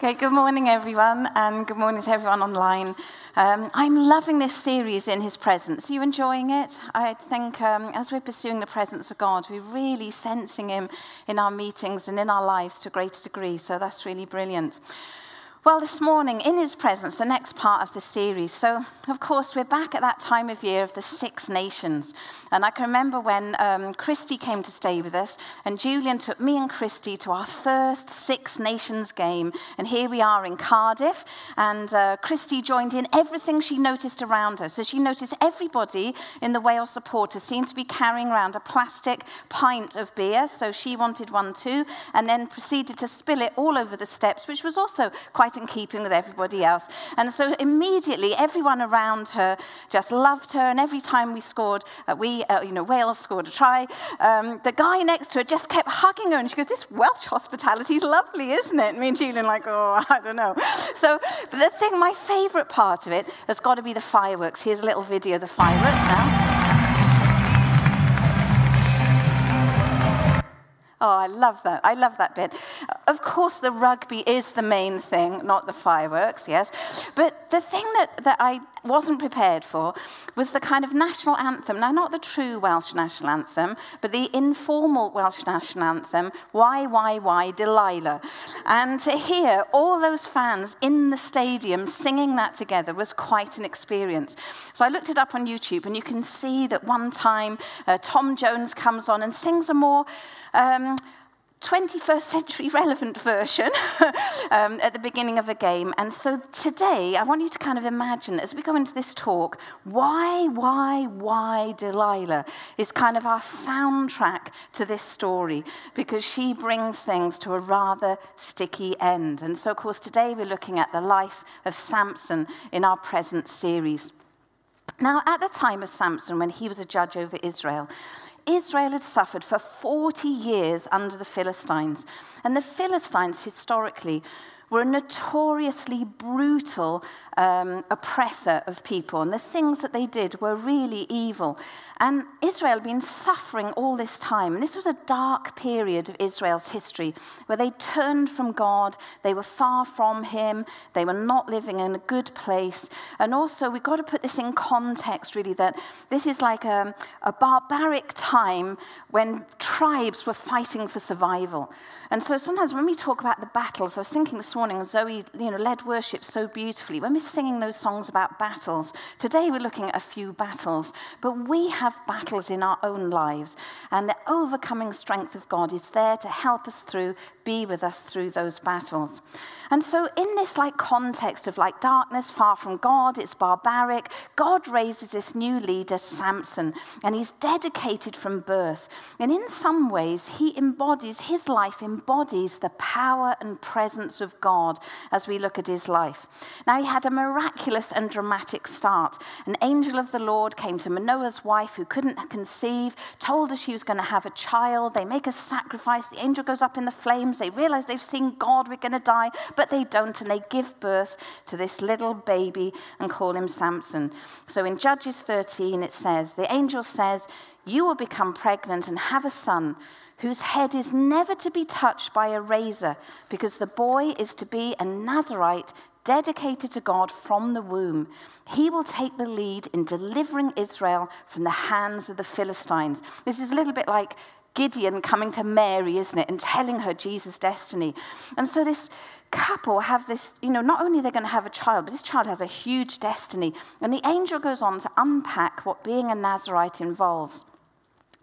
Okay, good morning everyone, and good morning to everyone online. I'm loving this series, In His Presence. Are you enjoying it? I think as we're pursuing the presence of God, we're really sensing Him in our meetings and in our lives to a greater degree, so that's really brilliant. Well, this morning, In His Presence, the next part of the series. So, of course, we're back at that time of year of the Six Nations. And I can remember when Christy came to stay with us, and Julian took me and Christy to our first Six Nations game. And here we are in Cardiff, and Christy joined in everything she noticed around her. So she noticed everybody in the Wales supporters seemed to be carrying around a plastic pint of beer, so she wanted one too, and then proceeded to spill it all over the steps, which was also quite in keeping with everybody else. And so immediately everyone around her just loved her, and every time we scored, Wales scored a try, the guy next to her just kept hugging her, and she goes, "This Welsh hospitality is lovely, isn't it?" And me and Julian like, "Oh, I don't know." So, but the thing, my favourite part of it has got to be the fireworks. Here's a little video of the fireworks now. Oh, I love that. I love that bit. Of course, the rugby is the main thing, not the fireworks, yes. But the thing that I wasn't prepared for was the kind of national anthem. Now, not the true Welsh national anthem, but the informal Welsh national anthem, Why, Delilah. And to hear all those fans in the stadium singing that together was quite an experience. So I looked it up on YouTube, and you can see that one time Tom Jones comes on and sings a more 21st century relevant version at the beginning of a game. And so today, I want you to kind of imagine, as we go into this talk, why Delilah is kind of our soundtrack to this story, because she brings things to a rather sticky end. And so, of course, today we're looking at the life of Samson in our present series. Now, at the time of Samson, when he was a judge over Israel had suffered for 40 years under the Philistines. And the Philistines, historically, were a notoriously brutal oppressor of people. And the things that they did were really evil. And Israel had been suffering all this time. And this was a dark period of Israel's history, where they turned from God, they were far from Him, they were not living in a good place. And also, we've got to put this in context, really, that this is like a barbaric time when tribes were fighting for survival. And so sometimes when we talk about the battles, I was thinking this morning, Zoe led worship so beautifully. When we're singing those songs about battles, today we're looking at a few battles, but we have battles in our own lives, and the overcoming strength of God is there to help us through, be with us through those battles. And so in this context of darkness, far from God, it's barbaric, God raises this new leader, Samson, and he's dedicated from birth. And in some ways, his life embodies the power and presence of God as we look at his life. Now, he had a miraculous and dramatic start. An angel of the Lord came to Manoah's wife, who couldn't conceive, told her she was going to have a child. They make a sacrifice. The angel goes up in the flames. They realize they've seen God. We're going to die. But they don't, and they give birth to this little baby and call him Samson. So in Judges 13, it says, the angel says, "You will become pregnant and have a son whose head is never to be touched by a razor, because the boy is to be a Nazarite, dedicated to God from the womb. He will take the lead in delivering Israel from the hands of the Philistines." This is a little bit like Gideon coming to Mary, isn't it, and telling her Jesus' destiny. And so this couple have this, not only they're going to have a child, but this child has a huge destiny. And the angel goes on to unpack what being a Nazarite involves.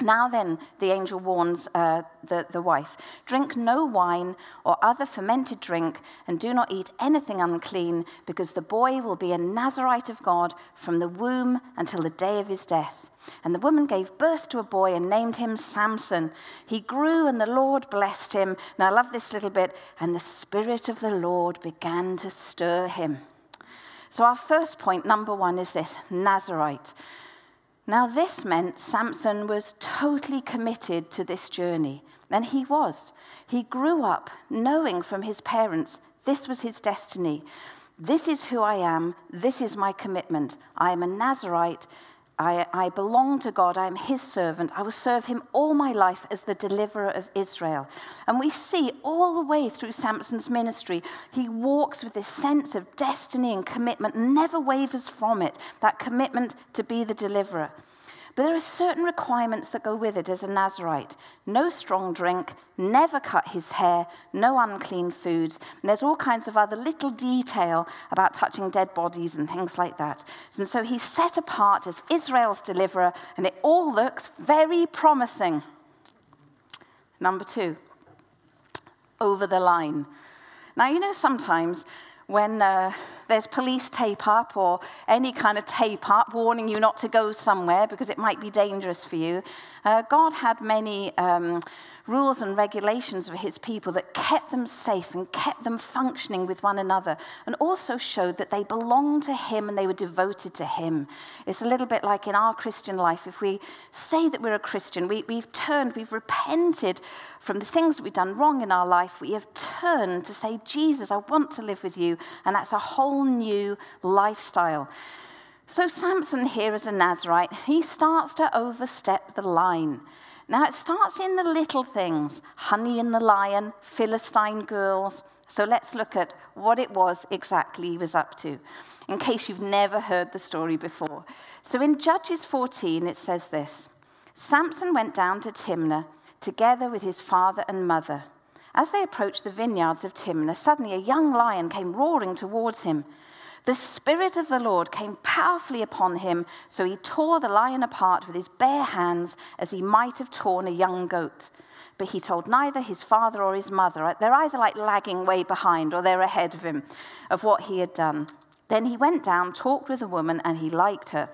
"Now then," the angel warns the wife, "drink no wine or other fermented drink, and do not eat anything unclean, because the boy will be a Nazarite of God from the womb until the day of his death." And the woman gave birth to a boy and named him Samson. He grew, and the Lord blessed him. Now I love this little bit. "And the Spirit of the Lord began to stir him." So our first point, number one, is this: Nazarite. Now, this meant Samson was totally committed to this journey, and he was. He grew up knowing from his parents this was his destiny. This is who I am. This is my commitment. I am a Nazarite, I belong to God, I am his servant, I will serve him all my life as the deliverer of Israel. And we see all the way through Samson's ministry, he walks with this sense of destiny and commitment, never wavers from it, that commitment to be the deliverer. But there are certain requirements that go with it as a Nazarite. No strong drink, never cut his hair, no unclean foods. And there's all kinds of other little detail about touching dead bodies and things like that. And so he's set apart as Israel's deliverer, and it all looks very promising. Number two, over the line. Now, you know, sometimes when there's police tape up or any kind of tape up warning you not to go somewhere because it might be dangerous for you, God had many rules and regulations for his people that kept them safe and kept them functioning with one another, and also showed that they belonged to him and they were devoted to him. It's a little bit like in our Christian life. If we say that we're a Christian, we've repented from the things that we've done wrong in our life. We have turned to say, Jesus, I want to live with you, and that's a whole new lifestyle. So Samson here as a Nazarite, he starts to overstep the line. Now, it starts in the little things, honey and the lion, Philistine girls. So let's look at what it was exactly he was up to, in case you've never heard the story before. So in Judges 14, it says this: Samson went down to Timnah, together with his father and mother. As they approached the vineyards of Timnah, suddenly a young lion came roaring towards him. The Spirit of the Lord came powerfully upon him, so he tore the lion apart with his bare hands as he might have torn a young goat. But he told neither his father or his mother. They're either like lagging way behind or they're ahead of him, of what he had done. Then he went down, talked with a woman, and he liked her.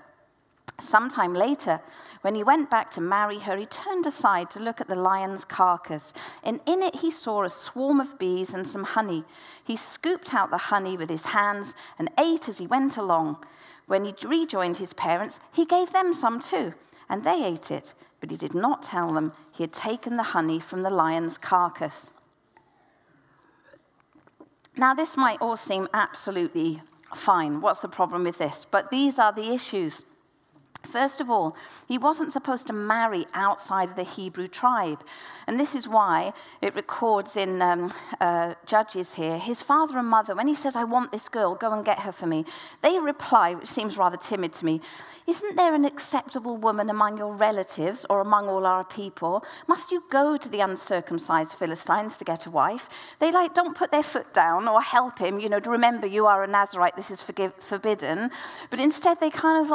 Sometime later, when he went back to marry her, he turned aside to look at the lion's carcass, and in it he saw a swarm of bees and some honey. He scooped out the honey with his hands and ate as he went along. When he rejoined his parents, he gave them some too, and they ate it, but he did not tell them he had taken the honey from the lion's carcass. Now, this might all seem absolutely fine. What's the problem with this? But these are the issues. First of all, he wasn't supposed to marry outside of the Hebrew tribe. And this is why it records in Judges here, his father and mother, when he says, I want this girl, go and get her for me, they reply, which seems rather timid to me, isn't there an acceptable woman among your relatives or among all our people? Must you go to the uncircumcised Philistines to get a wife? They don't put their foot down or help him, to remember you are a Nazarite, this is forbidden. But instead they kind of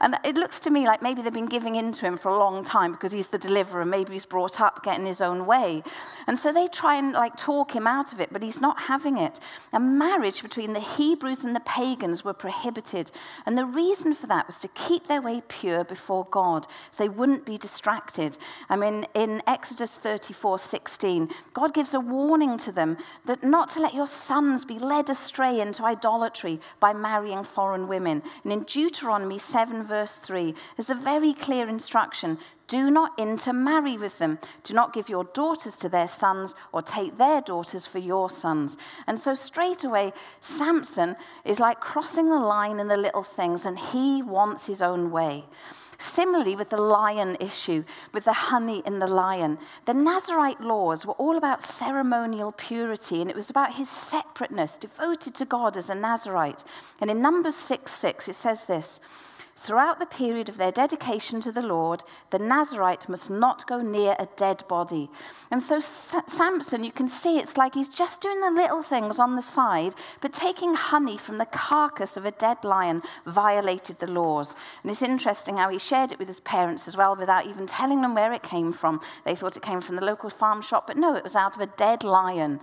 and it looks to me like maybe they've been giving in to him for a long time because he's the deliverer. Maybe he's brought up getting his own way. And so they try and talk him out of it, but he's not having it. A marriage between the Hebrews and the pagans were prohibited. And the reason for that was to keep their way pure before God, so they wouldn't be distracted. I mean, in Exodus 34:16, God gives a warning to them that not to let your sons be led astray into idolatry by marrying foreign women. And in Deuteronomy 7:3, there's a very clear instruction. Do not intermarry with them. Do not give your daughters to their sons or take their daughters for your sons. And so straight away, Samson is crossing the line in the little things, and he wants his own way. Similarly, with the lion issue, with the honey in the lion, the Nazarite laws were all about ceremonial purity, and it was about his separateness, devoted to God as a Nazarite. And in Numbers 6:6, it says this: Throughout the period of their dedication to the Lord, the Nazarite must not go near a dead body. And so Samson, you can see, it's like he's just doing the little things on the side, but taking honey from the carcass of a dead lion violated the laws. And it's interesting how he shared it with his parents as well, without even telling them where it came from. They thought it came from the local farm shop, but no, it was out of a dead lion.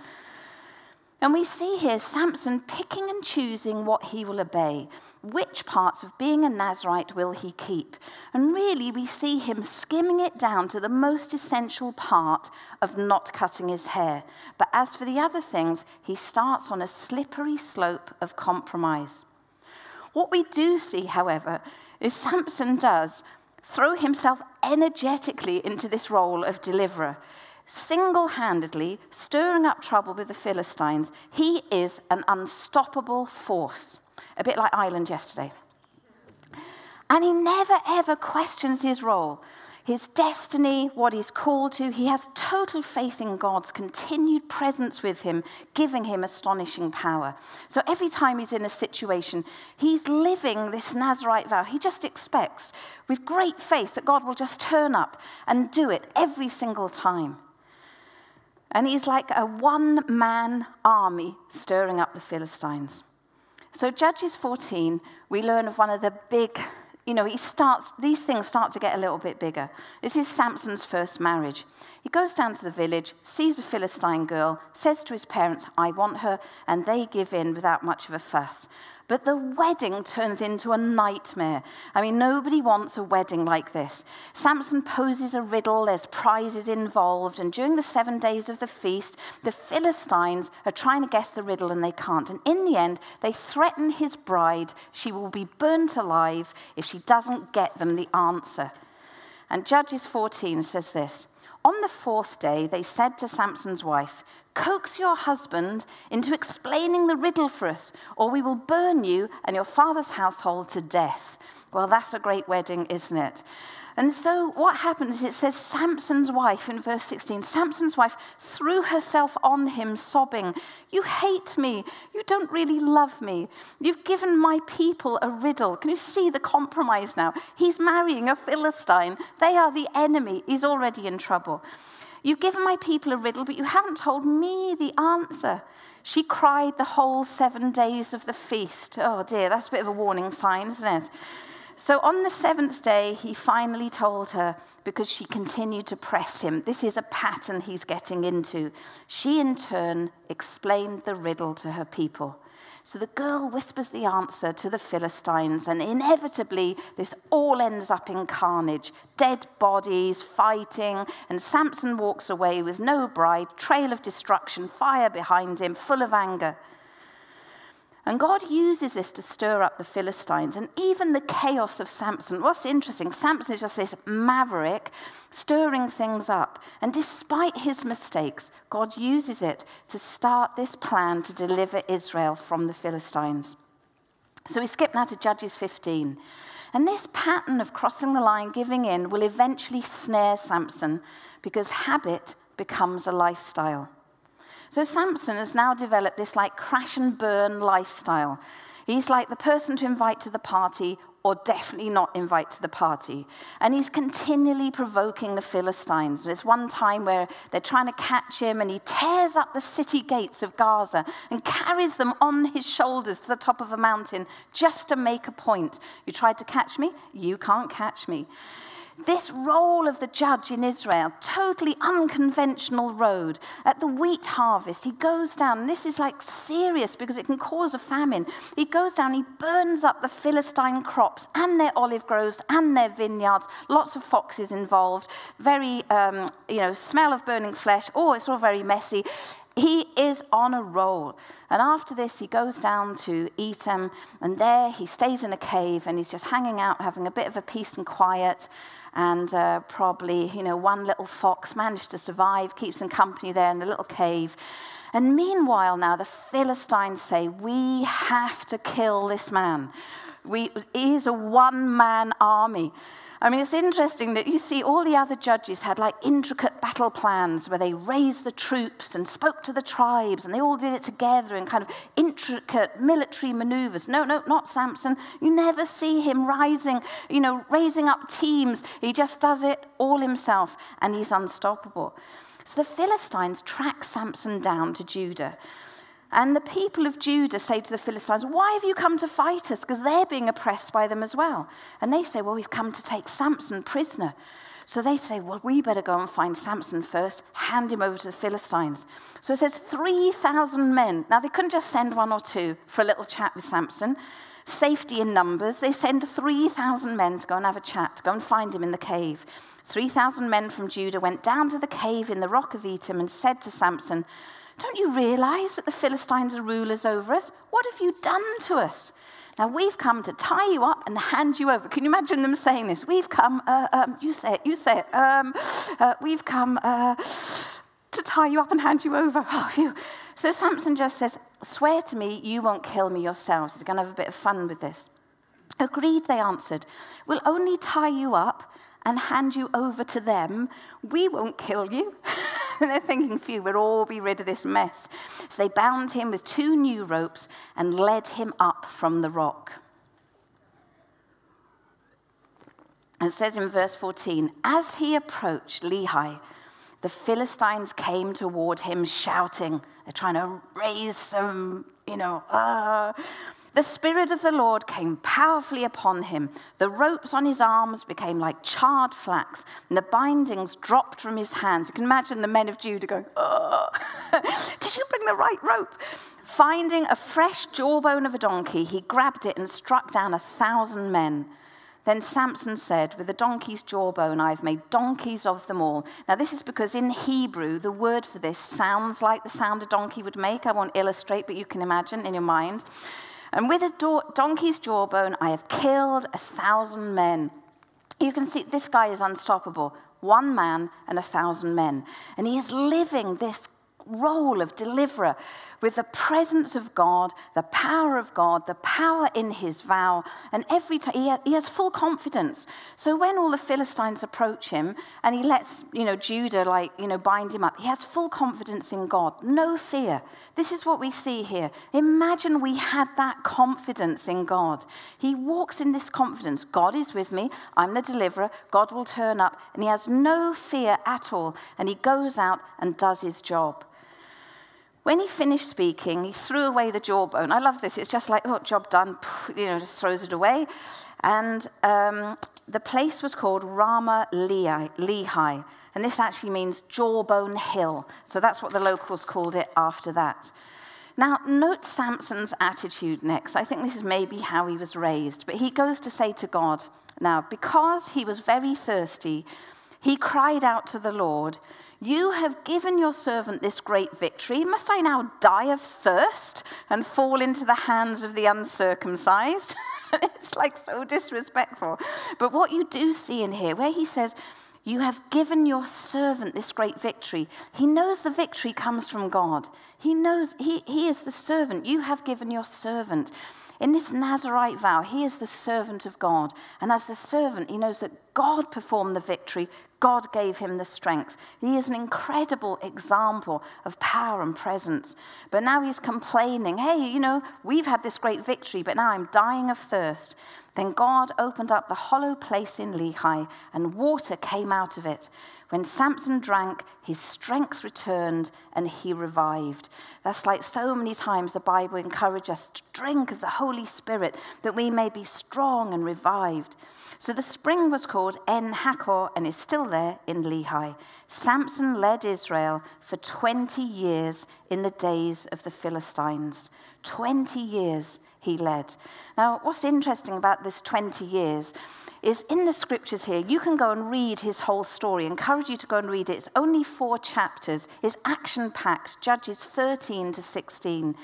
And we see here Samson picking and choosing what he will obey. Which parts of being a Nazarite will he keep? And really, we see him skimming it down to the most essential part of not cutting his hair. But as for the other things, he starts on a slippery slope of compromise. What we do see, however, is Samson does throw himself energetically into this role of deliverer. Single-handedly stirring up trouble with the Philistines, he is an unstoppable force, a bit like Ireland yesterday. And he never, ever questions his role, his destiny, what he's called to. He has total faith in God's continued presence with him, giving him astonishing power. So every time he's in a situation, he's living this Nazarite vow. He just expects with great faith that God will just turn up and do it every single time. And he's like a one-man army stirring up the Philistines. So Judges 14, we learn of one of the big... You know, these things start to get a little bit bigger. This is Samson's first marriage. He goes down to the village, sees a Philistine girl, says to his parents, "I want her," and they give in without much of a fuss. But the wedding turns into a nightmare. I mean, nobody wants a wedding like this. Samson poses a riddle, there's prizes involved, and during the 7 days of the feast, the Philistines are trying to guess the riddle and they can't. And in the end, they threaten his bride. She will be burnt alive if she doesn't get them the answer. And Judges 14 says this, "On the fourth day, they said to Samson's wife, 'Coax your husband into explaining the riddle for us, or we will burn you and your father's household to death.'" Well, that's a great wedding, isn't it? And so what happens is it says Samson's wife, in verse 16, Samson's wife threw herself on him, sobbing, "You hate me. You don't really love me. You've given my people a riddle." Can you see the compromise now? He's marrying a Philistine. They are the enemy. He's already in trouble. "You've given my people a riddle, but you haven't told me the answer." She cried the whole 7 days of the feast. Oh, dear, that's a bit of a warning sign, isn't it? So on the seventh day, he finally told her because she continued to press him. This is a pattern he's getting into. She, in turn, explained the riddle to her people. So the girl whispers the answer to the Philistines, and inevitably, this all ends up in carnage. Dead bodies, fighting, and Samson walks away with no bride, trail of destruction, fire behind him, full of anger. And God uses this to stir up the Philistines, and even the chaos of Samson. What's interesting, Samson is just this maverick stirring things up. And despite his mistakes, God uses it to start this plan to deliver Israel from the Philistines. So we skip now to Judges 15. And this pattern of crossing the line, giving in, will eventually snare Samson because habit becomes a lifestyle. So Samson has now developed this like crash and burn lifestyle. He's like the person to invite to the party or definitely not invite to the party. And he's continually provoking the Philistines. There's one time where they're trying to catch him and he tears up the city gates of Gaza and carries them on his shoulders to the top of a mountain just to make a point. "You tried to catch me? You can't catch me." This role of the judge in Israel, totally unconventional road. At the wheat harvest, he goes down. This is like serious because it can cause a famine. He goes down, he burns up the Philistine crops and their olive groves and their vineyards. Lots of foxes involved. Very, smell of burning flesh. Oh, it's all very messy. He is on a roll. And after this, he goes down to Etam, and there he stays in a cave, and he's just hanging out, having a bit of a peace and quiet, and probably, one little fox managed to survive, keeps him company there in the little cave. And meanwhile now, the Philistines say, "We have to kill this man. He is a one-man army." I mean, it's interesting that you see all the other judges had like intricate battle plans where they raised the troops and spoke to the tribes and they all did it together in kind of intricate military maneuvers. No, not Samson. You never see him raising up teams. He just does it all himself and he's unstoppable. So the Philistines track Samson down to Judah. And the people of Judah say to the Philistines, "Why have you come to fight us?" Because they're being oppressed by them as well. And they say, "Well, we've come to take Samson prisoner." So they say, "Well, we better go and find Samson first, hand him over to the Philistines." So it says 3,000 men. Now, they couldn't just send one or two for a little chat with Samson. Safety in numbers. They send 3,000 men to go and have a chat, to go and find him in the cave. 3,000 men from Judah went down to the cave in the rock of Etam and said to Samson, "Don't you realize that the Philistines are rulers over us? What have you done to us? Now, we've come to tie you up and hand you over." Can you imagine them saying this? "We've come, you say it. We've come to tie you up and hand you over." Oh, phew. So Samson just says, "Swear to me you won't kill me yourselves." He's going to have a bit of fun with this. Agreed, they answered. We'll only tie you up and hand you over to them. We won't kill you. And they're thinking, phew, we'll all be rid of this mess. So they bound him with two new ropes and led him up from the rock. And it says in verse 14, as he approached Lehi, the Philistines came toward him shouting. They're trying to raise some, The Spirit of the Lord came powerfully upon him. The ropes on his arms became like charred flax, and the bindings dropped from his hands. You can imagine the men of Judah going, oh, did you bring the right rope? Finding a fresh jawbone of a donkey, he grabbed it and struck down 1,000 men. Then Samson said, with the donkey's jawbone, I've made donkeys of them all. Now, this is because in Hebrew, the word for this sounds like the sound a donkey would make. I won't illustrate, but you can imagine in your mind. And with a donkey's jawbone, I have killed 1,000 men. You can see this guy is unstoppable. One man and 1,000 men. And he is living this role of deliverer with the presence of God, the power of God, the power in his vow. And every time he has full confidence. So when all the Philistines approach him and he lets, Judah bind him up, he has full confidence in God, no fear. This is what we see here. Imagine we had that confidence in God. He walks in this confidence. God is with me. I'm the deliverer. God will turn up. And he has no fear at all. And he goes out and does his job. When he finished speaking, he threw away the jawbone. I love this. It's just like, oh, job done, just throws it away. And the place was called Ramah Lehi. And this actually means jawbone hill. So that's what the locals called it after that. Now, note Samson's attitude next. I think this is maybe how he was raised. But he goes to say to God, now, because he was very thirsty, he cried out to the Lord, you have given your servant this great victory. Must I now die of thirst and fall into the hands of the uncircumcised? It's like so disrespectful. But what you do see in here, where he says, you have given your servant this great victory. He knows the victory comes from God. He knows he is the servant. You have given your servant. In this Nazarite vow, he is the servant of God. And as the servant, he knows that God performed the victory. God gave him the strength. He is an incredible example of power and presence. But now he's complaining, hey, we've had this great victory, but now I'm dying of thirst. Then God opened up the hollow place in Lehi, and water came out of it. When Samson drank, his strength returned, and he revived. That's like so many times the Bible encourages us to drink of the Holy Spirit, that we may be strong and revived. So the spring was called En-Hakor, and is still there in Lehi. Samson led Israel for 20 years in the days of the Philistines. 20 years he led. Now, what's interesting about this 20 years is in the scriptures here, you can go and read his whole story. I encourage you to go and read it. It's only 4 chapters. It's action-packed, Judges 13 to 16.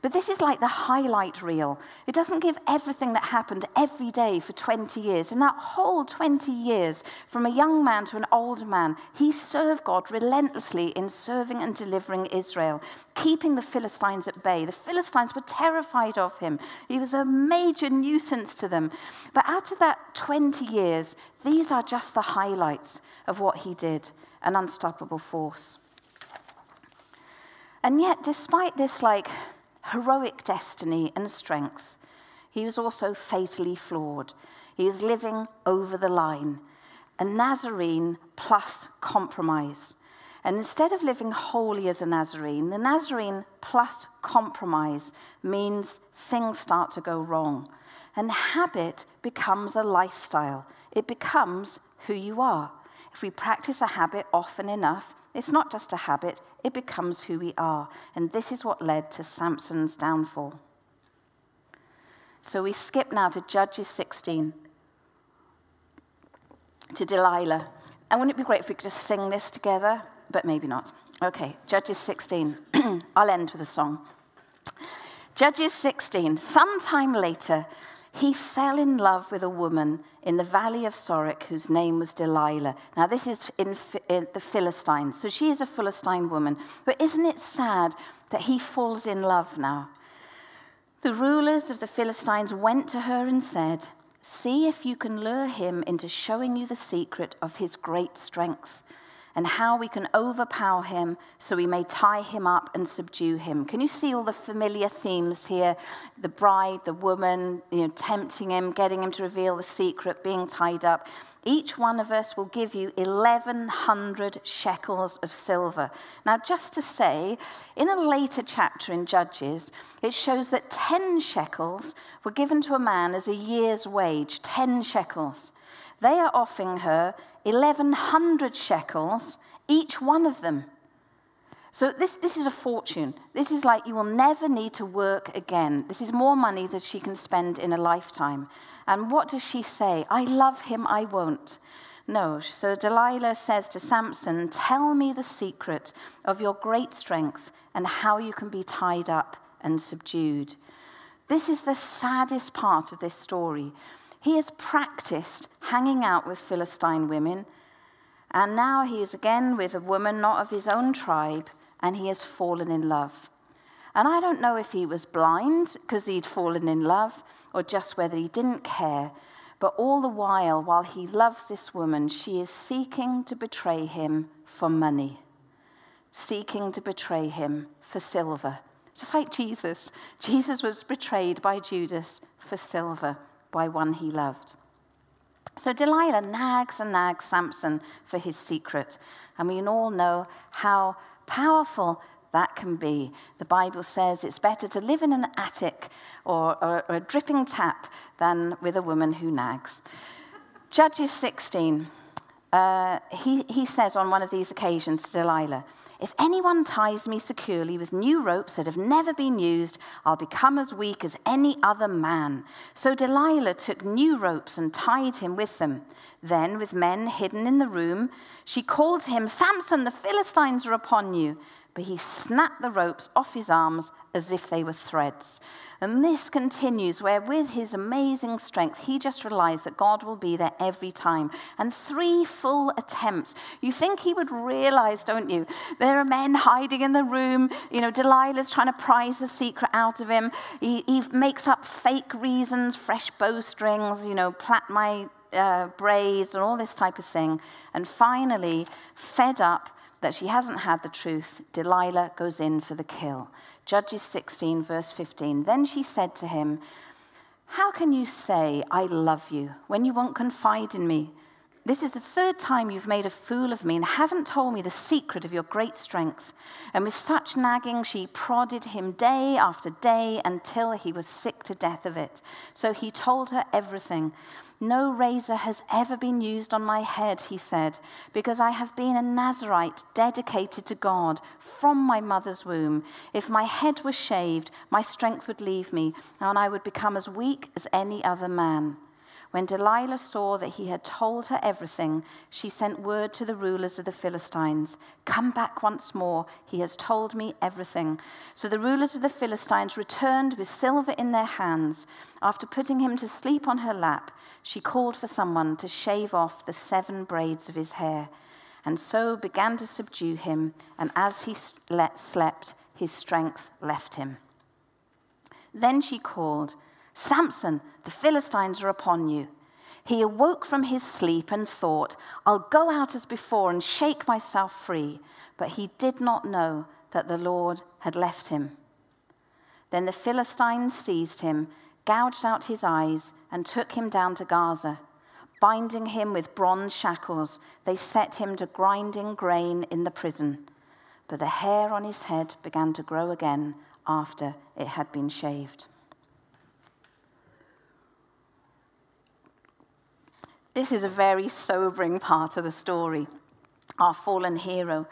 But this is like the highlight reel. It doesn't give everything that happened every day for 20 years. In that whole 20 years, from a young man to an old man, he served God relentlessly in serving and delivering Israel, keeping the Philistines at bay. The Philistines were terrified of him. He was a major nuisance to them. But out of that 20 years, these are just the highlights of what he did, an unstoppable force. And yet, despite this, heroic destiny and strength, he was also fatally flawed. He was living over the line, a Nazarene plus compromise. And instead of living holy as a Nazarene, the Nazarene plus compromise means things start to go wrong. And habit becomes a lifestyle. It becomes who you are. If we practice a habit often enough, it's not just a habit, it becomes who we are. And this is what led to Samson's downfall. So we skip now to Judges 16, to Delilah. And wouldn't it be great if we could just sing this together? But maybe not. Okay, Judges 16. I'll end with a song. Judges 16. Sometime later, he fell in love with a woman in the valley of Sorek, whose name was Delilah. Now, this is in the Philistines, so she is a Philistine woman. But isn't it sad that he falls in love now? The rulers of the Philistines went to her and said, "See if you can lure him into showing you the secret of his great strength and how we can overpower him so we may tie him up and subdue him." Can you see all the familiar themes here? The bride, the woman, tempting him, getting him to reveal the secret, being tied up. "Each one of us will give you 1,100 shekels of silver." Now, just to say, in a later chapter in Judges, it shows that 10 shekels were given to a man as a year's wage, 10 shekels. They are offering her 1,100 shekels, each one of them. So this is a fortune. This is like you will never need to work again. This is more money than she can spend in a lifetime. And what does she say? "I love him, I won't." No, so Delilah says to Samson, "Tell me the secret of your great strength and how you can be tied up and subdued." This is the saddest part of this story. He has practiced hanging out with Philistine women, and now he is again with a woman not of his own tribe, and he has fallen in love. And I don't know if he was blind because he'd fallen in love or just whether he didn't care. But all the while he loves this woman, she is seeking to betray him for money, seeking to betray him for silver. Just like Jesus. Jesus was betrayed by Judas for silver, by one he loved. So Delilah nags and nags Samson for his secret. And we all know how powerful that can be. The Bible says it's better to live in an attic or a dripping tap than with a woman who nags. Judges 16, he says on one of these occasions to Delilah, "If anyone ties me securely with new ropes that have never been used, I'll become as weak as any other man." So Delilah took new ropes and tied him with them. Then, with men hidden in the room, she called to him, "Samson, the Philistines are upon you." But he snapped the ropes off his arms as if they were threads. And this continues where, with his amazing strength, he just realized that God will be there every time. And 3 full attempts. You think he would realize, don't you? There are men hiding in the room. Delilah's trying to prise the secret out of him. He makes up fake reasons, fresh bowstrings, plait my braids, and all this type of thing. And finally, fed up that she hasn't had the truth, Delilah goes in for the kill. Judges 16, verse 15. Then she said to him, "How can you say, 'I love you,' when you won't confide in me? This is the 3rd time you've made a fool of me and haven't told me the secret of your great strength." And with such nagging, she prodded him day after day until he was sick to death of it. So he told her everything. "No razor has ever been used on my head," he said, "because I have been a Nazarite dedicated to God from my mother's womb. If my head was shaved, my strength would leave me, and I would become as weak as any other man." When Delilah saw that he had told her everything, she sent word to the rulers of the Philistines, "Come back once more, he has told me everything." So the rulers of the Philistines returned with silver in their hands. After putting him to sleep on her lap, she called for someone to shave off the 7 braids of his hair, and so began to subdue him, and as he slept, his strength left him. Then she called, "Samson, the Philistines are upon you." He awoke from his sleep and thought, "I'll go out as before and shake myself free." But he did not know that the Lord had left him. Then the Philistines seized him, gouged out his eyes, and took him down to Gaza. Binding him with bronze shackles, they set him to grinding grain in the prison. But the hair on his head began to grow again after it had been shaved. This is a very sobering part of the story, our fallen hero.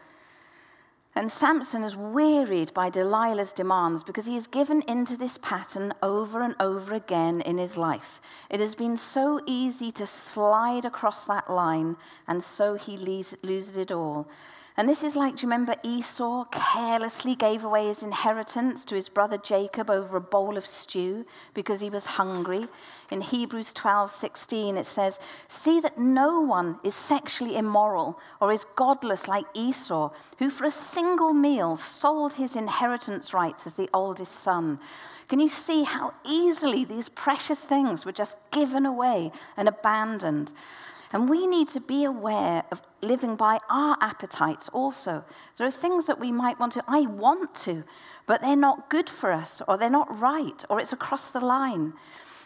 And Samson is wearied by Delilah's demands because he has given into this pattern over and over again in his life. It has been so easy to slide across that line, and so he loses it all. And this is like, do you remember Esau carelessly gave away his inheritance to his brother Jacob over a bowl of stew because he was hungry? In Hebrews 12:16 it says, "See that no one is sexually immoral or is godless like Esau, who for a single meal sold his inheritance rights as the oldest son." Can you see how easily these precious things were just given away and abandoned? And we need to be aware of living by our appetites also. There are things that we might want to, I want to, but they're not good for us, or they're not right, or it's across the line.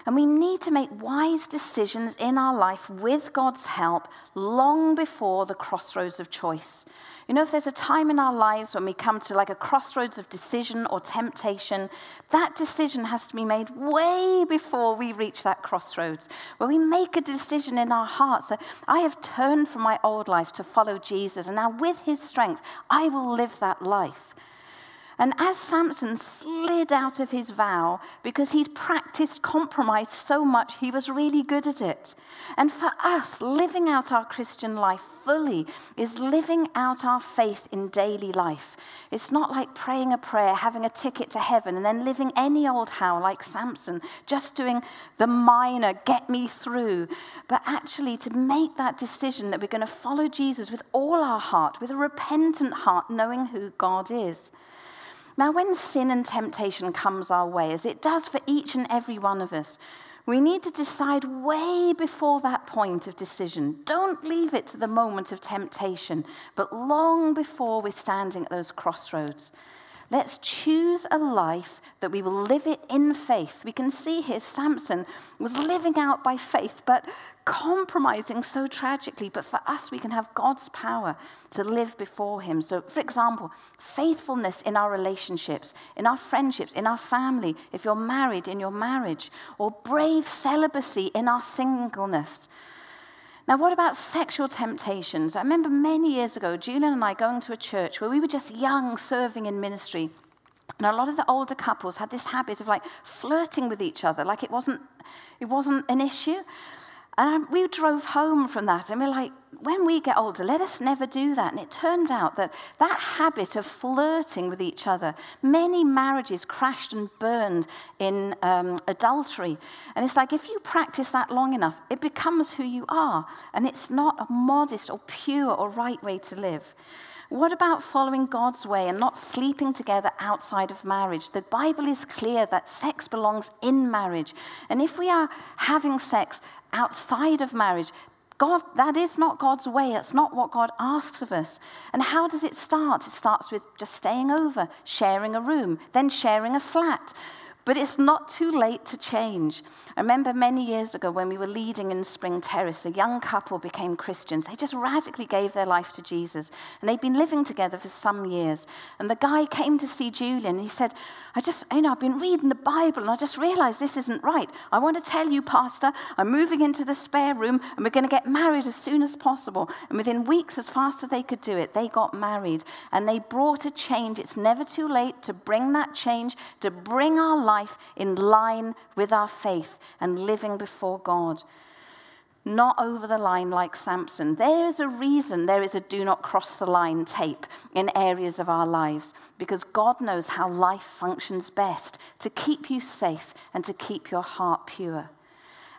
And we need to make wise decisions in our life with God's help long before the crossroads of choice. You know, if there's a time in our lives when we come to like a crossroads of decision or temptation, that decision has to be made way before we reach that crossroads, where we make a decision in our hearts that I have turned from my old life to follow Jesus, and now with his strength, I will live that life. And as Samson slid out of his vow because he'd practiced compromise so much, he was really good at it. And for us, living out our Christian life fully is living out our faith in daily life. It's not like praying a prayer, having a ticket to heaven, and then living any old how like Samson, just doing the minor, get me through. But actually, to make that decision that we're going to follow Jesus with all our heart, with a repentant heart, knowing who God is. Now, when sin and temptation comes our way, as it does for each and every one of us, we need to decide way before that point of decision. Don't leave it to the moment of temptation, but long before we're standing at those crossroads. Let's choose a life that we will live it in faith. We can see here Samson was living out by faith, but compromising so tragically. But for us, we can have God's power to live before him. So, for example, faithfulness in our relationships, in our friendships, in our family, if you're married, in your marriage, or brave celibacy in our singleness. Now, what about sexual temptations? I remember many years ago, Julian and I going to a church where we were just young, serving in ministry. And a lot of the older couples had this habit of, like, flirting with each other, like it wasn't an issue. And we drove home from that, and we're like, when we get older, let us never do that. And it turned out that that habit of flirting with each other, many marriages crashed and burned in adultery. And it's like, if you practice that long enough, it becomes who you are. And it's not a modest or pure or right way to live. What about following God's way and not sleeping together outside of marriage? The Bible is clear that sex belongs in marriage. And if we are having sex outside of marriage, God, that is not God's way. That's not what God asks of us. And how does it start? It starts with just staying over, sharing a room, then sharing a flat. But it's not too late to change. I remember many years ago when we were leading in Spring Terrace, a young couple became Christians. They just radically gave their life to Jesus. And they'd been living together for some years. And the guy came to see Julian, and he said, I've been reading the Bible, and I just realized this isn't right. I want to tell you, Pastor, I'm moving into the spare room, and we're going to get married as soon as possible. And within weeks, as fast as they could do it, they got married. And they brought a change. It's never too late to bring that change, to bring our life in line with our faith and living before God. Not over the line like Samson. There is a reason there is a do not cross the line tape in areas of our lives, because God knows how life functions best to keep you safe and to keep your heart pure.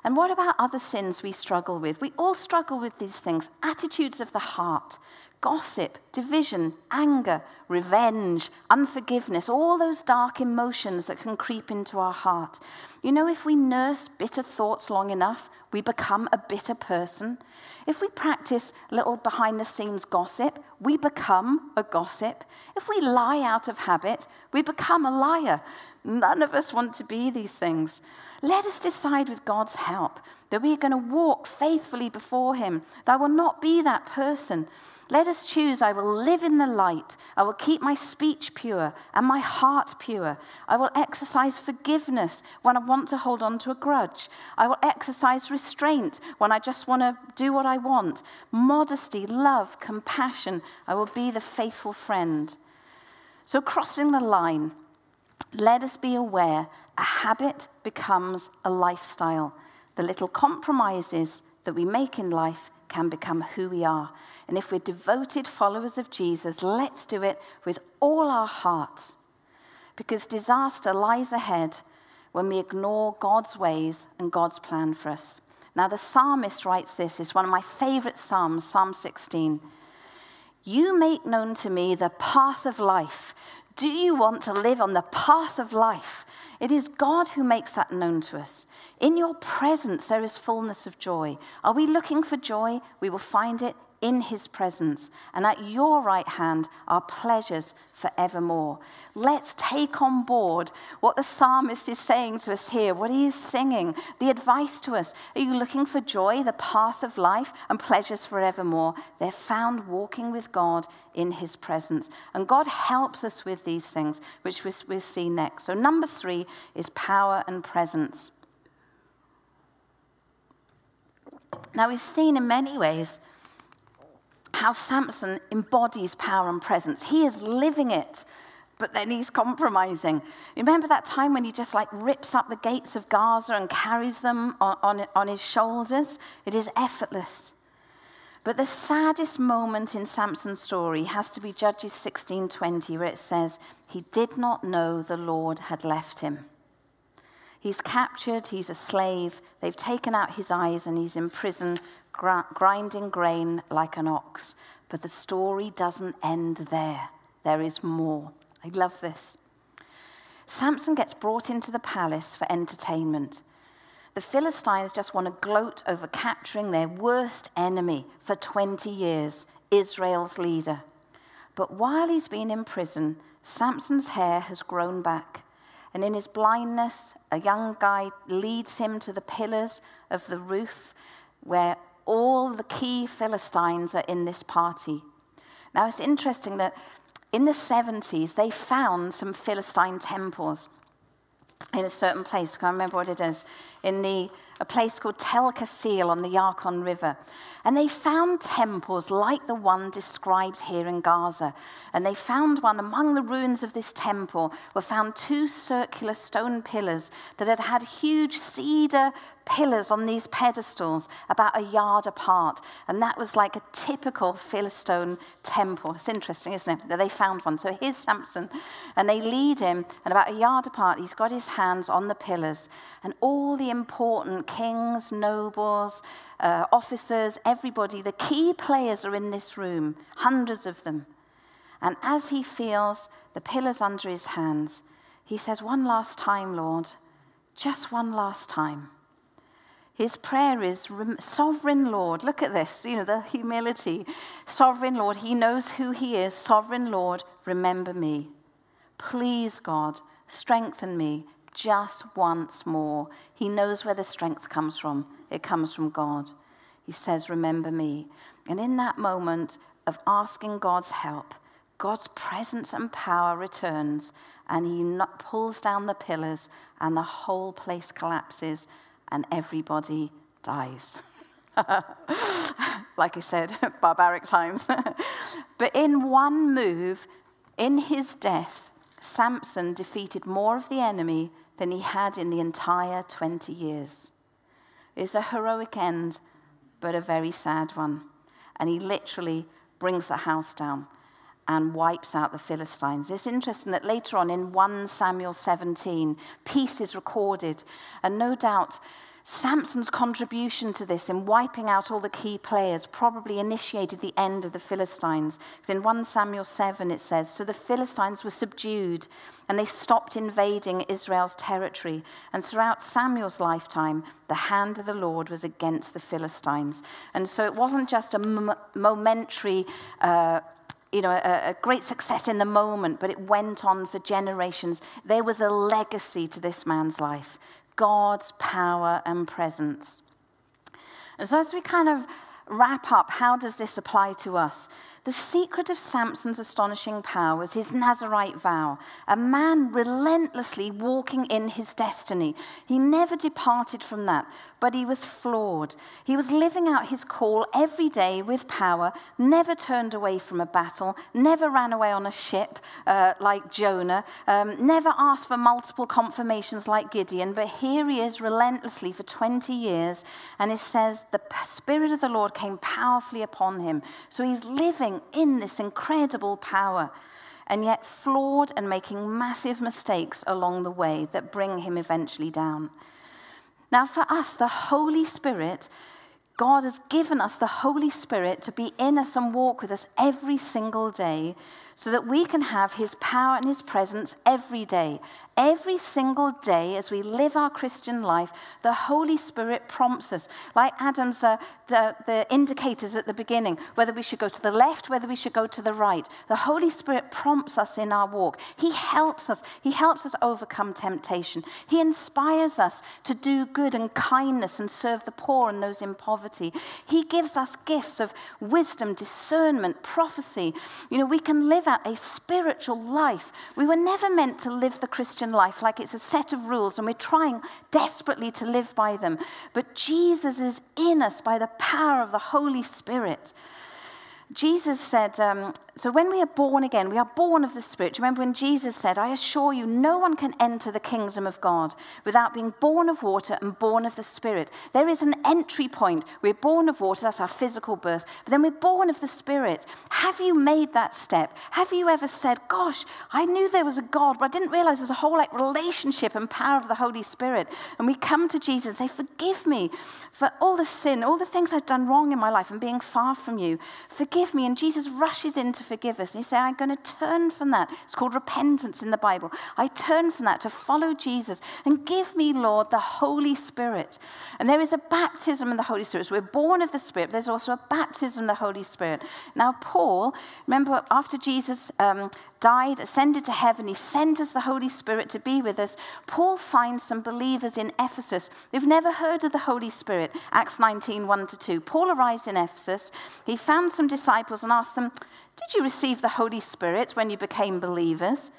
And what about other sins we struggle with? We all struggle with these things. Attitudes of the heart, gossip, division, anger, revenge, unforgiveness, all those dark emotions that can creep into our heart. You know, if we nurse bitter thoughts long enough, we become a bitter person. If we practice a little behind-the-scenes gossip, we become a gossip. If we lie out of habit, we become a liar. None of us want to be these things. Let us decide with God's help that we are going to walk faithfully before him, that I will not be that person. Let us choose, I will live in the light. I will keep my speech pure and my heart pure. I will exercise forgiveness when I want to hold on to a grudge. I will exercise restraint when I just want to do what I want. Modesty, love, compassion. I will be the faithful friend. So crossing the line, let us be aware, a habit becomes a lifestyle. The little compromises that we make in life can become who we are. And if we're devoted followers of Jesus, let's do it with all our heart. Because disaster lies ahead when we ignore God's ways and God's plan for us. Now, the psalmist writes this. It's one of my favorite psalms, Psalm 16. You make known to me the path of life. Do you want to live on the path of life? It is God who makes that known to us. In your presence, there is fullness of joy. Are we looking for joy? We will find it in his presence. And at your right hand are pleasures forevermore. Let's take on board what the psalmist is saying to us here, what he is singing, the advice to us. Are you looking for joy, the path of life, and pleasures forevermore? They're found walking with God in his presence. And God helps us with these things, which we'll see next. So number 3 is power and presence. Now, we've seen in many ways how Samson embodies power and presence. He is living it, but then he's compromising. Remember that time when he just rips up the gates of Gaza and carries them on his shoulders? It is effortless. But the saddest moment in Samson's story has to be Judges 16:20, where it says, he did not know the Lord had left him. He's captured, he's a slave, they've taken out his eyes, and he's in prison, grinding grain like an ox. But the story doesn't end there. There is more. I love this. Samson gets brought into the palace for entertainment. The Philistines just want to gloat over capturing their worst enemy for 20 years, Israel's leader. But while he's been in prison, Samson's hair has grown back. And in his blindness, a young guy leads him to the pillars of the roof where all the key Philistines are in this party. Now, it's interesting that in the 70s, they found some Philistine temples in a certain place. I can't remember what it is. In a place called Tel Qasile on the Yarkon River. And they found temples like the one described here in Gaza. And they found one among the ruins of this temple were found 2 circular stone pillars that had huge cedar pillars on these pedestals about a yard apart. And that was like a typical Philistine temple. It's interesting, isn't it, that they found one. So here's Samson. And they lead him, and about a yard apart, he's got his hands on the pillars. And all the important kings, nobles, officers, everybody, the key players are in this room, hundreds of them. And as he feels the pillars under his hands, he says, one last time, Lord, just one last time. His prayer is, Sovereign Lord, look at this, the humility. Sovereign Lord, he knows who he is. Sovereign Lord, remember me. Please, God, strengthen me just once more. He knows where the strength comes from. It comes from God. He says, remember me. And in that moment of asking God's help, God's presence and power returns, and he pulls down the pillars, and the whole place collapses, and everybody dies. Like I said, barbaric times. But in one move, in his death, Samson defeated more of the enemy than he had in the entire 20 years. It's a heroic end, but a very sad one. And he literally brings the house down and wipes out the Philistines. It's interesting that later on in 1 Samuel 17, peace is recorded. And no doubt, Samson's contribution to this in wiping out all the key players probably initiated the end of the Philistines. In 1 Samuel 7, it says, so the Philistines were subdued, and they stopped invading Israel's territory. And throughout Samuel's lifetime, the hand of the Lord was against the Philistines. And so it wasn't just a momentary a great success in the moment, but it went on for generations. There was a legacy to this man's life. God's power and presence. And so as we kind of wrap up, how does this apply to us? The secret of Samson's astonishing power was his Nazarite vow, a man relentlessly walking in his destiny. He never departed from that, but he was flawed. He was living out his call every day with power, never turned away from a battle, never ran away on a ship like Jonah, never asked for multiple confirmations like Gideon, but here he is relentlessly for 20 years, and it says the Spirit of the Lord came powerfully upon him. So he's living in this incredible power, and yet flawed and making massive mistakes along the way that bring him eventually down. Now for us, the Holy Spirit, God has given us the Holy Spirit to be in us and walk with us every single day so that we can have his power and his presence every day. Every single day as we live our Christian life, the Holy Spirit prompts us. Like Adam's the indicators at the beginning, whether we should go to the left, whether we should go to the right. The Holy Spirit prompts us in our walk. He helps us. He helps us overcome temptation. He inspires us to do good and kindness and serve the poor and those in poverty. He gives us gifts of wisdom, discernment, prophecy. You know, we can live out a spiritual life. We were never meant to live the Christian life like it's a set of rules and we're trying desperately to live by them. But Jesus is in us by the power of the Holy Spirit. Jesus said, so when we are born again, we are born of the Spirit. Remember when Jesus said, I assure you, no one can enter the kingdom of God without being born of water and born of the Spirit. There is an entry point. We're born of water, that's our physical birth, but then we're born of the Spirit. Have you made that step? Have you ever said, gosh, I knew there was a God, but I didn't realize there's a whole relationship and power of the Holy Spirit. And we come to Jesus and say, forgive me for all the sin, all the things I've done wrong in my life and being far from you. Forgive me. And Jesus rushes into forgive us. And you say, I'm going to turn from that. It's called repentance in the Bible. I turn from that to follow Jesus and give me, Lord, the Holy Spirit. And there is a baptism in the Holy Spirit. So we're born of the Spirit, but there's also a baptism in the Holy Spirit. Now, Paul, remember, after Jesus died, ascended to heaven, he sent us the Holy Spirit to be with us. Paul finds some believers in Ephesus. They've never heard of the Holy Spirit. Acts 19, 1-2. Paul arrives in Ephesus. He found some disciples and asked them, did you receive the Holy Spirit when you became believers?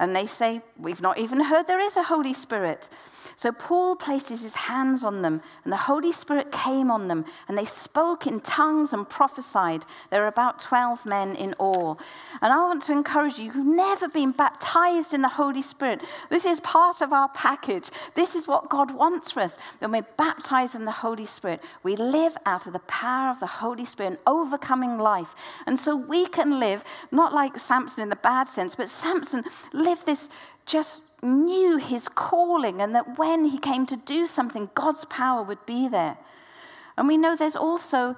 And they say, we've not even heard there is a Holy Spirit. So Paul places his hands on them, and the Holy Spirit came on them, and they spoke in tongues and prophesied. There were about 12 men in all. And I want to encourage you, who've never been baptized in the Holy Spirit, this is part of our package. This is what God wants for us. When we're baptized in the Holy Spirit, we live out of the power of the Holy Spirit, an overcoming life. And so we can live, not like Samson in the bad sense, but Samson lived this just knew his calling, and that when he came to do something, God's power would be there. And we know there's also,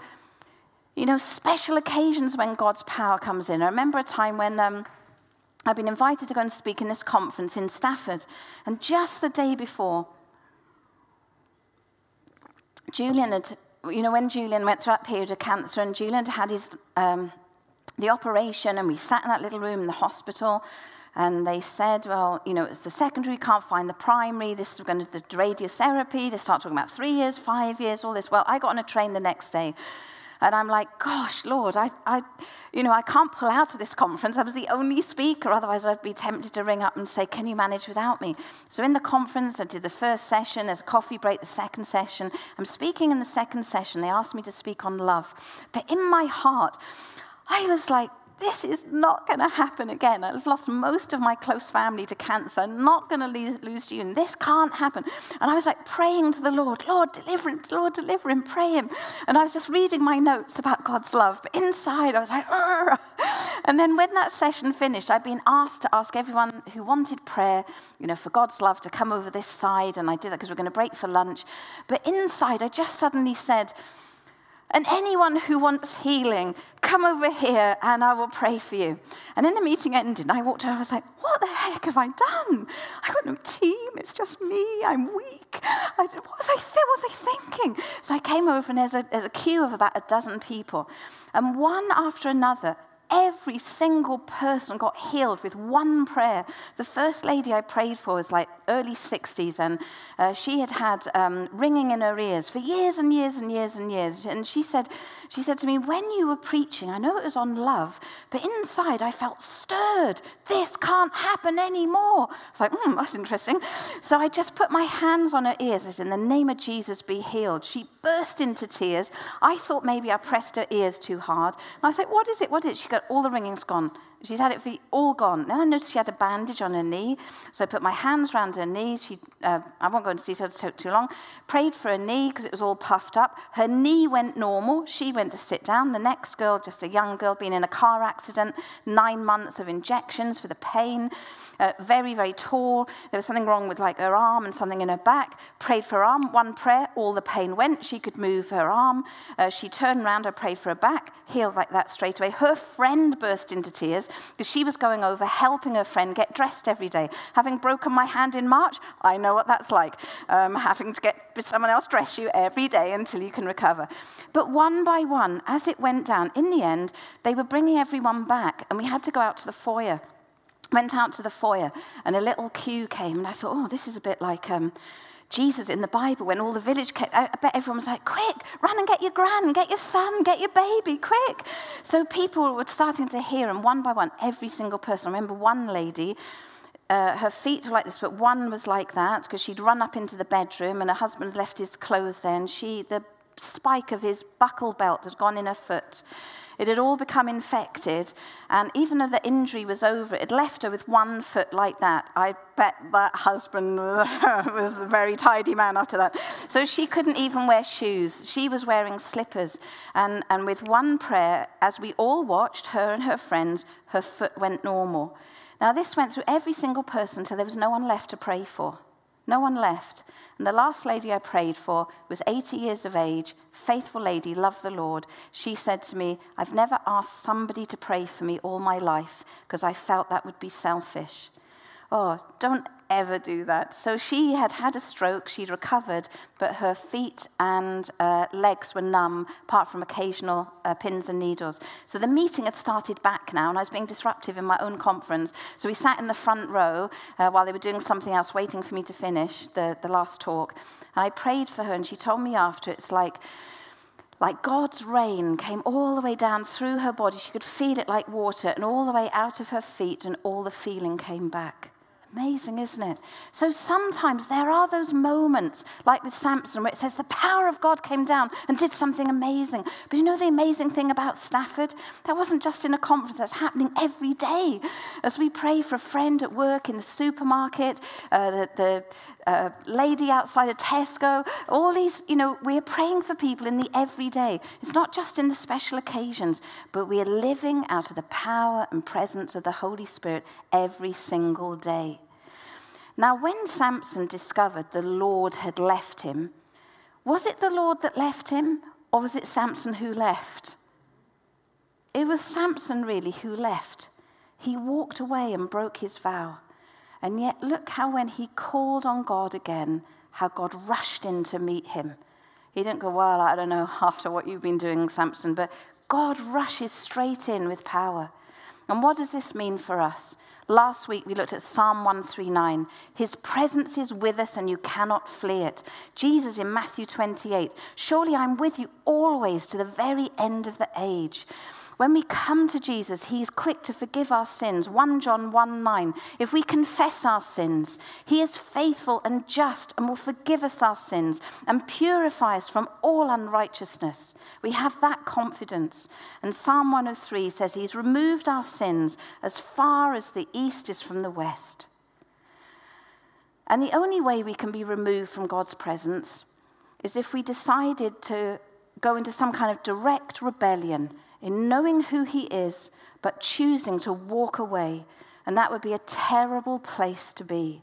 you know, special occasions when God's power comes in. I remember a time when I've been invited to go and speak in this conference in Stafford, and just the day before, Julian had, you know, when Julian went through that period of cancer, and Julian had his the operation, and we sat in that little room in the hospital. And they said, well, you know, it's the secondary, can't find the primary, this is going to the radiotherapy, they start talking about 3 years, 5 years, all this. Well, I got on a train the next day, and I'm like, gosh, Lord, I can't pull out of this conference. I was the only speaker, otherwise I'd be tempted to ring up and say, can you manage without me? So in the conference, I did the first session, there's a coffee break, the second session. I'm speaking in the second session, they asked me to speak on love. But in my heart, I was like, this is not going to happen again. I've lost most of my close family to cancer. I'm not going to lose June. This can't happen. And I was like praying to the Lord, Lord, deliver him, pray him. And I was just reading my notes about God's love. But inside, I was like, urgh. And then when that session finished, I'd been asked to ask everyone who wanted prayer, you know, for God's love to come over this side. And I did that because we're going to break for lunch. But inside, I just suddenly said, and anyone who wants healing, come over here and I will pray for you. And then the meeting ended and I walked over and I was like, what the heck have I done? I've got no team, it's just me, I'm weak. What was I thinking? So I came over and there's a queue of about a dozen people. And one after another, every single person got healed with one prayer. The first lady I prayed for was like early 60s, and she had ringing in her ears for years and years and years and years. And she said She said to me, when you were preaching, I know it was on love, but inside I felt stirred. This can't happen anymore. I was like, that's interesting. So I just put my hands on her ears. I said, in the name of Jesus, be healed. She burst into tears. I thought maybe I pressed her ears too hard. And I said, what is it? What is it? She got all the ringings gone. She's had it all gone. Then I noticed she had a bandage on her knee, so I put my hands around her knee. I won't go into details too long. Prayed for her knee because it was all puffed up. Her knee went normal. She went to sit down. The next girl, just a young girl, been in a car accident, 9 months of injections for the pain, very, very tall. There was something wrong with like her arm and something in her back. Prayed for her arm. One prayer, all the pain went. She could move her arm. She turned around. I prayed for her back. Healed like that straight away. Her friend burst into tears, because she was going over, helping her friend get dressed every day. Having broken my hand in March, I know what that's like, having to get someone else dress you every day until you can recover. But one by one, as it went down, in the end, they were bringing everyone back, and we had to go out to the foyer. Went out to the foyer, and a little queue came, and I thought, oh, this is a bit like Jesus in the Bible, when all the village came. I bet everyone was like, quick, run and get your gran, get your son, get your baby, quick. So people were starting to hear, and one by one, every single person. I remember one lady, her feet were like this, but one was like that, because she'd run up into the bedroom, and her husband left his clothes there, and the spike of his buckle belt had gone in her foot. It had all become infected, and even though the injury was over, it left her with one foot like that. I bet that husband was a very tidy man after that. So she couldn't even wear shoes. She was wearing slippers. And with one prayer, as we all watched, her and her friends, her foot went normal. Now, this went through every single person till there was no one left to pray for. No one left. And the last lady I prayed for was 80 years of age, faithful lady, loved the Lord. She said to me, I've never asked somebody to pray for me all my life because I felt that would be selfish. Oh, don't ever do that. So she had had a stroke, she'd recovered, but her feet and legs were numb, apart from occasional pins and needles. So the meeting had started back now, and I was being disruptive in my own conference. So we sat in the front row while they were doing something else, waiting for me to finish the last talk. And I prayed for her, and she told me after, it's like God's rain came all the way down through her body. She could feel it like water, and all the way out of her feet, and all the feeling came back. Amazing, isn't it? So sometimes there are those moments, like with Samson, where it says the power of God came down and did something amazing. But you know the amazing thing about Stafford? That wasn't just in a conference. That's happening every day. As we pray for a friend at work, in the supermarket, the lady outside of Tesco, all these, we are praying for people in the everyday. It's not just in the special occasions, but we are living out of the power and presence of the Holy Spirit every single day. Now, when Samson discovered the Lord had left him, was it the Lord that left him, or was it Samson who left? It was Samson, really, who left. He walked away and broke his vow. And yet, look how when he called on God again, how God rushed in to meet him. He didn't go, well, I don't know, after what you've been doing, Samson, but God rushes straight in with power. And what does this mean for us? Last week, we looked at Psalm 139. His presence is with us, and you cannot flee it. Jesus in Matthew 28, surely I'm with you always to the very end of the age. When we come to Jesus, he is quick to forgive our sins. 1 John 1:9. If we confess our sins, he is faithful and just and will forgive us our sins and purify us from all unrighteousness. We have that confidence. And Psalm 103 says he's removed our sins as far as the east is from the west. And the only way we can be removed from God's presence is if we decided to go into some kind of direct rebellion in knowing who he is, but choosing to walk away. And that would be a terrible place to be.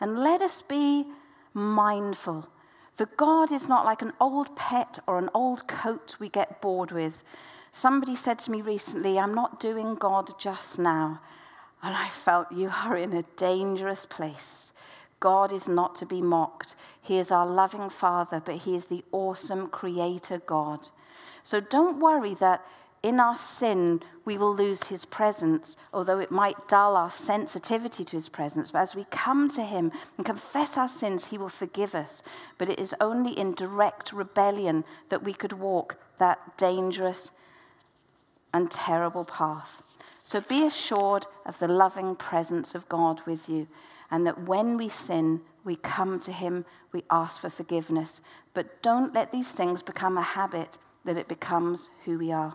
And let us be mindful that God is not like an old pet or an old coat we get bored with. Somebody said to me recently, I'm not doing God just now. And I felt, you are in a dangerous place. God is not to be mocked. He is our loving Father, but he is the awesome Creator God. So don't worry that in our sin, we will lose his presence, although it might dull our sensitivity to his presence. But as we come to him and confess our sins, he will forgive us. But it is only in direct rebellion that we could walk that dangerous and terrible path. So be assured of the loving presence of God with you, and that when we sin, we come to him, we ask for forgiveness. But don't let these things become a habit, that it becomes who we are.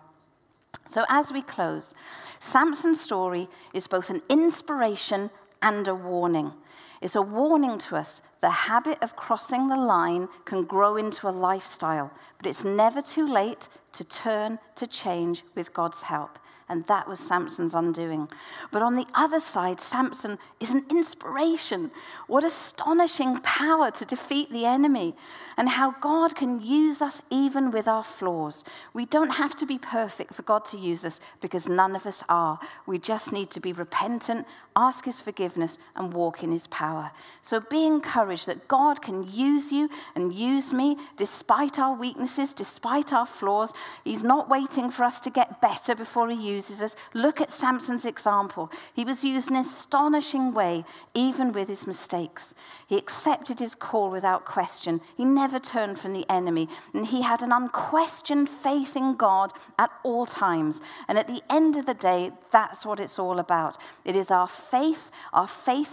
So as we close, Samson's story is both an inspiration and a warning. It's a warning to us. The habit of crossing the line can grow into a lifestyle, but it's never too late to turn, to change with God's help. And that was Samson's undoing. But on the other side, Samson is an inspiration. What astonishing power to defeat the enemy, and how God can use us even with our flaws. We don't have to be perfect for God to use us, because none of us are. We just need to be repentant, ask his forgiveness, and walk in his power. So be encouraged that God can use you and use me despite our weaknesses, despite our flaws. He's not waiting for us to get better before he uses us. Look at Samson's example. He was used in an astonishing way, even with his mistakes. He accepted his call without question. He never turned from the enemy, and he had an unquestioned faith in God at all times. And at the end of the day, that's what it's all about. It is our faith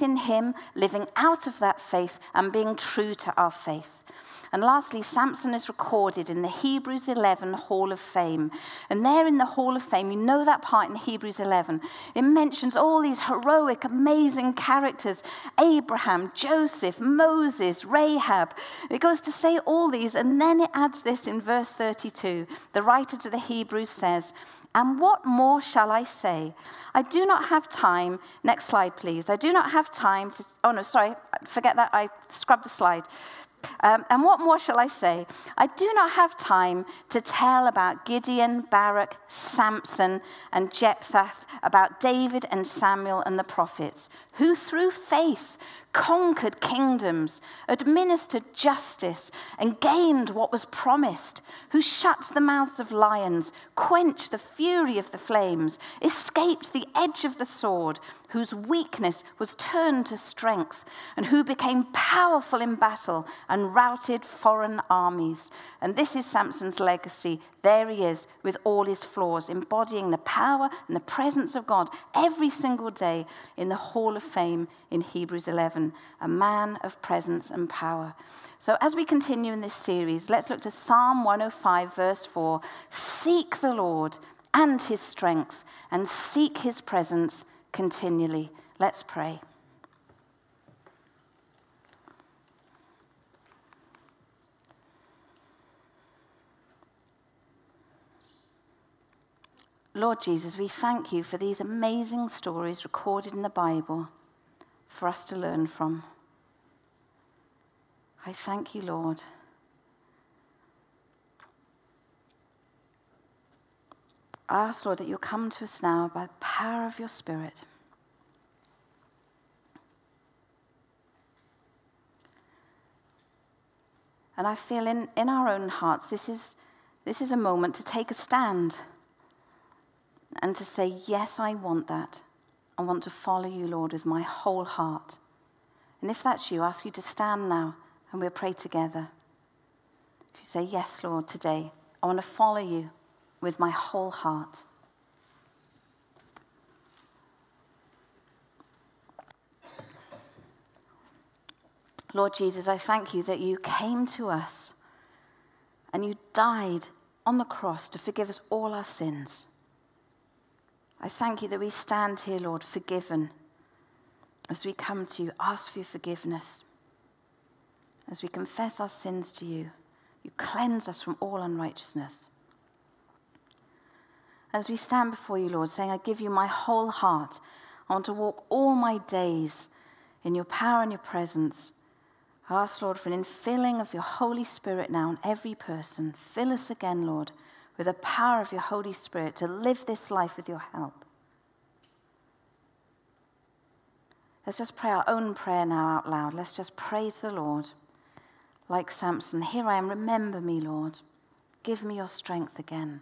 in him, living out of that faith and being true to our faith. And lastly, Samson is recorded in the Hebrews 11 Hall of Fame. And there in the Hall of Fame, you know that part in Hebrews 11. It mentions all these heroic, amazing characters: Abraham, Joseph, Moses, Rahab. It goes to say all these, and then it adds this in verse 32. The writer to the Hebrews says, "And what more shall I say? I do not have time." Next slide, please. I do not have time to... Oh, no, sorry. Forget that. I scrubbed the slide. And what more shall I say? I do not have time to tell about Gideon, Barak, Samson, and Jephthah, about David and Samuel and the prophets, who through faith conquered kingdoms, administered justice, and gained what was promised, who shut the mouths of lions, quenched the fury of the flames, escaped the edge of the sword, whose weakness was turned to strength, and who became powerful in battle and routed foreign armies. And this is Samson's legacy. There he is, with all his flaws, embodying the power and the presence of God every single day in the Hall of Fame in Hebrews 11, a man of presence and power. So as we continue in this series, let's look to Psalm 105, verse 4. Seek the Lord and his strength, and seek his presence continually. Let's pray. Lord Jesus, we thank you for these amazing stories recorded in the Bible for us to learn from. I thank you, Lord, I ask, Lord, that you'll come to us now by the power of your Spirit. And I feel in our own hearts, this is a moment to take a stand and to say, yes, I want that. I want to follow you, Lord, with my whole heart. And if that's you, I ask you to stand now, and we'll pray together. If you say, yes, Lord, today, I want to follow you with my whole heart. Lord Jesus, I thank you that you came to us and you died on the cross to forgive us all our sins. I thank you that we stand here, Lord, forgiven. As we come to you, ask for your forgiveness. As we confess our sins to you, you cleanse us from all unrighteousness. As we stand before you, Lord, saying, I give you my whole heart. I want to walk all my days in your power and your presence. I ask, Lord, for an infilling of your Holy Spirit now on every person. Fill us again, Lord, with the power of your Holy Spirit to live this life with your help. Let's just pray our own prayer now out loud. Let's just praise the Lord like Samson. Here I am, remember me, Lord. Give me your strength again.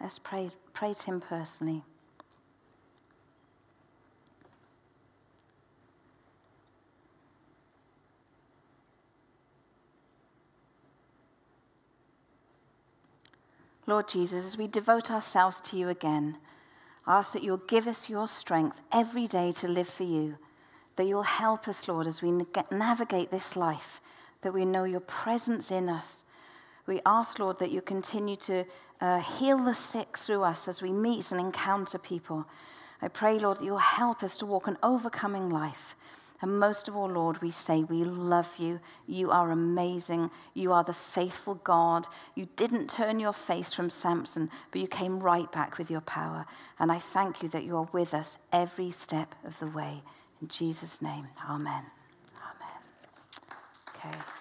Let's praise him personally. Lord Jesus, as we devote ourselves to you again, I ask that you'll give us your strength every day to live for you, that you'll help us, Lord, as we navigate this life, that we know your presence in us. We ask, Lord, that you continue to heal the sick through us as we meet and encounter people. I pray, Lord, that you'll help us to walk an overcoming life. And most of all, Lord, we say we love you. You are amazing. You are the faithful God. You didn't turn your face from Samson, but you came right back with your power. And I thank you that you are with us every step of the way. In Jesus' name, amen. Amen. Okay.